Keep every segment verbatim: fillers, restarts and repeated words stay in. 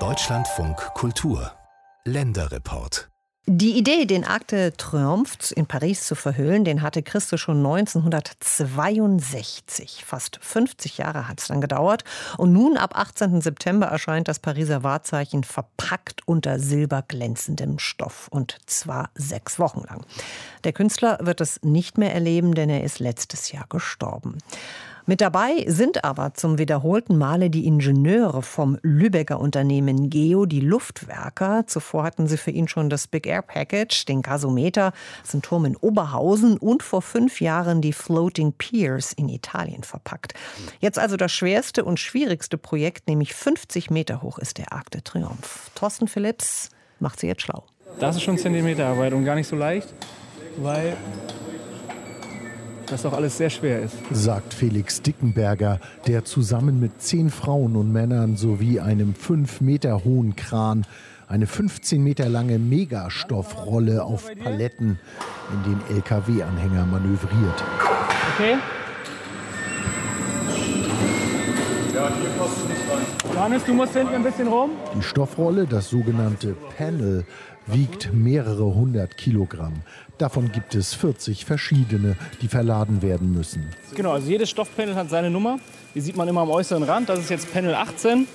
Deutschlandfunk Kultur Länderreport. Die Idee, den Arc de Triomphe in Paris zu verhüllen, den hatte Christo schon neunzehnhundertzweiundsechzig. Fast fünfzig Jahre hat es dann gedauert. Und nun ab achtzehnten September erscheint das Pariser Wahrzeichen verpackt unter silberglänzendem Stoff. Und zwar sechs Wochen lang. Der Künstler wird es nicht mehr erleben, denn er ist letztes Jahr gestorben. Mit dabei sind aber zum wiederholten Male die Ingenieure vom Lübecker Unternehmen Geo, die Luftwerker. Zuvor hatten sie für ihn schon das Big Air Package, den Gasometer, das ist ein Turm in Oberhausen, und vor fünf Jahren die Floating Piers in Italien verpackt. Jetzt also das schwerste und schwierigste Projekt, nämlich fünfzig Meter hoch ist der Arc de Triomphe. Thorsten Philipps macht sie jetzt schlau. Das ist schon Zentimeterarbeit und gar nicht so leicht, weil dass auch alles sehr schwer ist. Sagt Felix Dickenberger, der zusammen mit zehn Frauen und Männern sowie einem fünf Meter hohen Kran eine fünfzehn Meter lange Megastoffrolle auf Paletten in den L K W-Anhänger manövriert. Okay. Ja, hier passt es nicht rein. Johannes, du musst hinten ein bisschen rum. Die Stoffrolle, das sogenannte Panel, wiegt mehrere hundert Kilogramm. Davon gibt es vierzig verschiedene, die verladen werden müssen. Genau, also jedes Stoffpanel hat seine Nummer. Die sieht man immer am äußeren Rand. Das ist jetzt Panel achtzehn.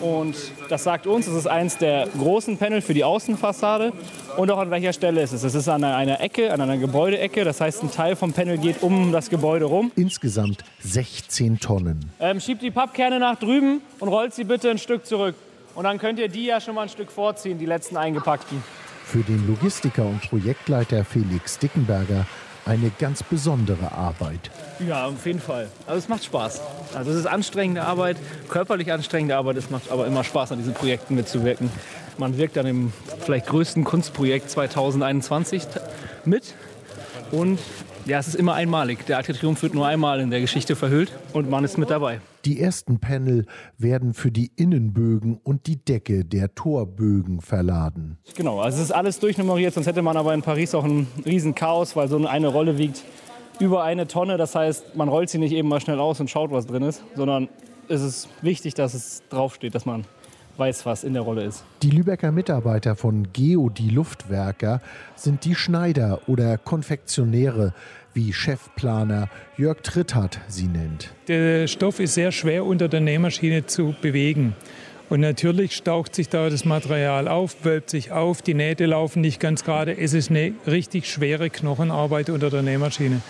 Und das sagt uns, es ist eins der großen Panel für die Außenfassade. Und auch an welcher Stelle es ist. Es ist an einer Ecke, an einer Gebäudeecke. Das heißt, ein Teil vom Panel geht um das Gebäude rum. Insgesamt sechzehn Tonnen. Ähm, schiebt die Pappkerne nach drüben und rollt sie bitte ein Stück zurück. Und dann könnt ihr die ja schon mal ein Stück vorziehen, die letzten eingepackten. Für den Logistiker und Projektleiter Felix Dickenberger eine ganz besondere Arbeit. Ja, auf jeden Fall. Also es macht Spaß. Also es ist anstrengende Arbeit, körperlich anstrengende Arbeit. Es macht aber immer Spaß, an diesen Projekten mitzuwirken. Man wirkt an dem vielleicht größten Kunstprojekt zweitausendeinundzwanzig mit. Und ja, es ist immer einmalig. Der Arc de Triomphe wird nur einmal in der Geschichte verhüllt und man ist mit dabei. Die ersten Panel werden für die Innenbögen und die Decke der Torbögen verladen. Genau, also es ist alles durchnummeriert, sonst hätte man aber in Paris auch ein riesen Chaos, weil so eine Rolle wiegt über eine Tonne. Das heißt, man rollt sie nicht eben mal schnell aus und schaut, was drin ist, sondern es ist wichtig, dass es draufsteht, dass man weiß, was in der Rolle ist. Die Lübecker Mitarbeiter von Geo, die Luftwerker, sind die Schneider oder Konfektionäre, wie Chefplaner Jörg Tritthardt sie nennt. Der Stoff ist sehr schwer unter der Nähmaschine zu bewegen. Und natürlich staucht sich da das Material auf, wölbt sich auf, die Nähte laufen nicht ganz gerade. Es ist eine richtig schwere Knochenarbeit unter der Nähmaschine.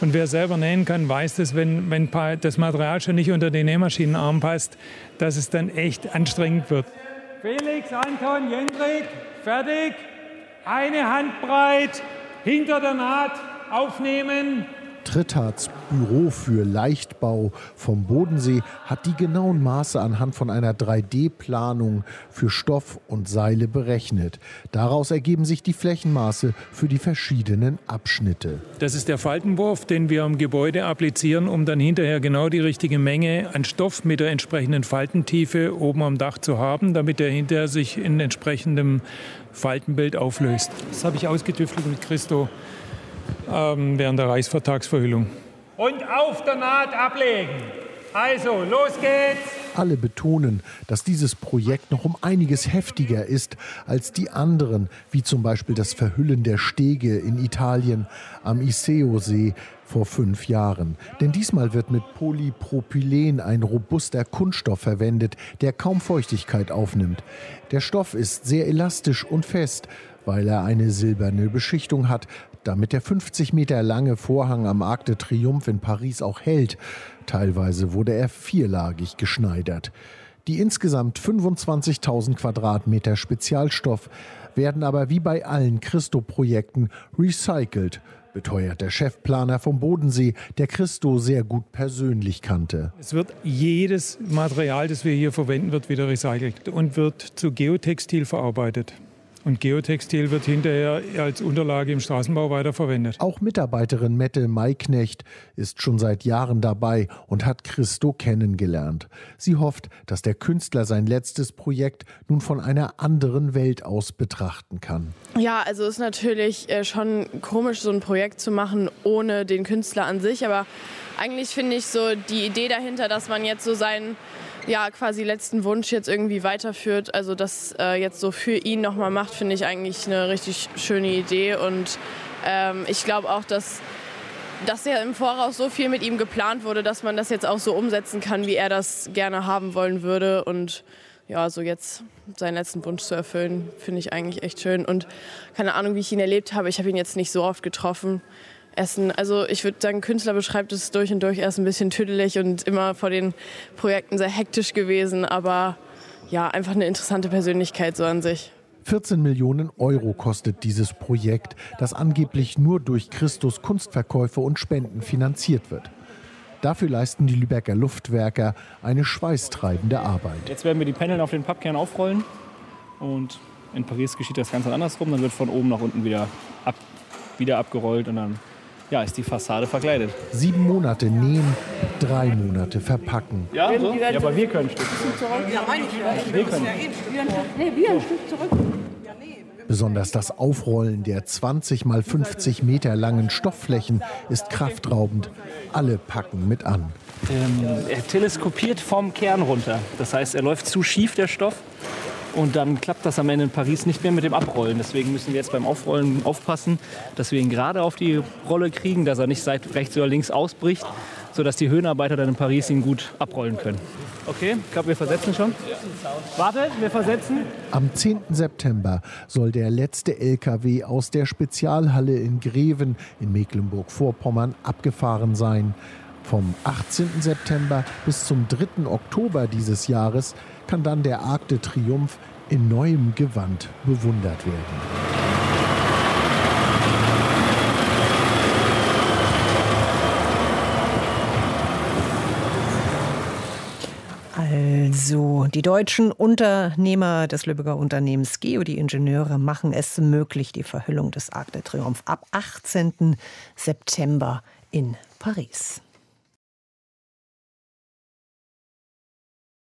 Und wer selber nähen kann, weiß, dass wenn, wenn das Material schon nicht unter den Nähmaschinenarm passt, dass es dann echt anstrengend wird. Felix Anton Jendrik, fertig. Eine Handbreit hinter der Naht aufnehmen. Tritthards Büro für Leichtbau vom Bodensee hat die genauen Maße anhand von einer drei D-Planung für Stoff und Seile berechnet. Daraus ergeben sich die Flächenmaße für die verschiedenen Abschnitte. Das ist der Faltenwurf, den wir am Gebäude applizieren, um dann hinterher genau die richtige Menge an Stoff mit der entsprechenden Faltentiefe oben am Dach zu haben, damit er hinterher sich in entsprechendem Faltenbild auflöst. Das habe ich ausgetüftelt mit Christo. Ähm, während der Reichsvertragsverhüllung. Und auf der Naht ablegen. Also, los geht's. Alle betonen, dass dieses Projekt noch um einiges heftiger ist als die anderen, wie zum Beispiel das Verhüllen der Stege in Italien am Iseo-See vor fünf Jahren. Denn diesmal wird mit Polypropylen ein robuster Kunststoff verwendet, der kaum Feuchtigkeit aufnimmt. Der Stoff ist sehr elastisch und fest, weil er eine silberne Beschichtung hat, damit der fünfzig Meter lange Vorhang am Arc de Triomphe in Paris auch hält. Teilweise wurde er vierlagig geschneidert. Die insgesamt fünfundzwanzigtausend Quadratmeter Spezialstoff werden aber wie bei allen Christo-Projekten recycelt, beteuert der Chefplaner vom Bodensee, der Christo sehr gut persönlich kannte. Es wird jedes Material, das wir hier verwenden, wird wieder recycelt und wird zu Geotextil verarbeitet. Und Geotextil wird hinterher als Unterlage im Straßenbau weiterverwendet. Auch Mitarbeiterin Mette Maiknecht ist schon seit Jahren dabei und hat Christo kennengelernt. Sie hofft, dass der Künstler sein letztes Projekt nun von einer anderen Welt aus betrachten kann. Ja, also ist natürlich schon komisch, so ein Projekt zu machen ohne den Künstler an sich. Aber eigentlich finde ich so die Idee dahinter, dass man jetzt so sein ja, quasi letzten Wunsch jetzt irgendwie weiterführt. Also das äh, jetzt so für ihn nochmal macht, finde ich eigentlich eine richtig schöne Idee. Und ähm, ich glaube auch, dass, dass ja im Voraus so viel mit ihm geplant wurde, dass man das jetzt auch so umsetzen kann, wie er das gerne haben wollen würde. Und ja, so jetzt seinen letzten Wunsch zu erfüllen, finde ich eigentlich echt schön. Und keine Ahnung, wie ich ihn erlebt habe. Ich habe ihn jetzt nicht so oft getroffen. Essen. Also ich würde sagen, Künstler beschreibt es durch und durch. Er ist ein bisschen tüdelig und immer vor den Projekten sehr hektisch gewesen. Aber ja, einfach eine interessante Persönlichkeit so an sich. vierzehn Millionen Euro kostet dieses Projekt, das angeblich nur durch Christos Kunstverkäufe und Spenden finanziert wird. Dafür leisten die Lübecker Luftwerker eine schweißtreibende Arbeit. Jetzt werden wir die Panel auf den Pappkern aufrollen. Und in Paris geschieht das Ganze andersrum. Dann wird von oben nach unten wieder, ab, wieder abgerollt und dann ja, ist die Fassade verkleidet. Sieben Monate nähen, drei Monate verpacken. Ja, so? Ja, aber wir können ein Stück zurück. Ja, meine ich. Wir können. Nee, wir ein Stück zurück. Besonders das Aufrollen der zwanzig mal fünfzig Meter langen Stoffflächen ist kraftraubend. Alle packen mit an. Ähm, er teleskopiert vom Kern runter. Das heißt, er läuft zu schief, der Stoff. Und dann klappt das am Ende in Paris nicht mehr mit dem Abrollen. Deswegen müssen wir jetzt beim Aufrollen aufpassen, dass wir ihn gerade auf die Rolle kriegen, dass er nicht rechts oder links ausbricht, sodass die Höhenarbeiter dann in Paris ihn gut abrollen können. Okay, ich glaube, wir versetzen schon. Warte, wir versetzen. Am zehnten September soll der letzte L K W aus der Spezialhalle in Greven in Mecklenburg-Vorpommern abgefahren sein. Vom achtzehnten September bis zum dritten Oktober dieses Jahres kann dann der Arc de Triomphe in neuem Gewand bewundert werden. Also, die deutschen Unternehmer des Lübecker Unternehmens Geo, die Ingenieure, machen es möglich, die Verhüllung des Arc de Triomphe ab achtzehnten September in Paris.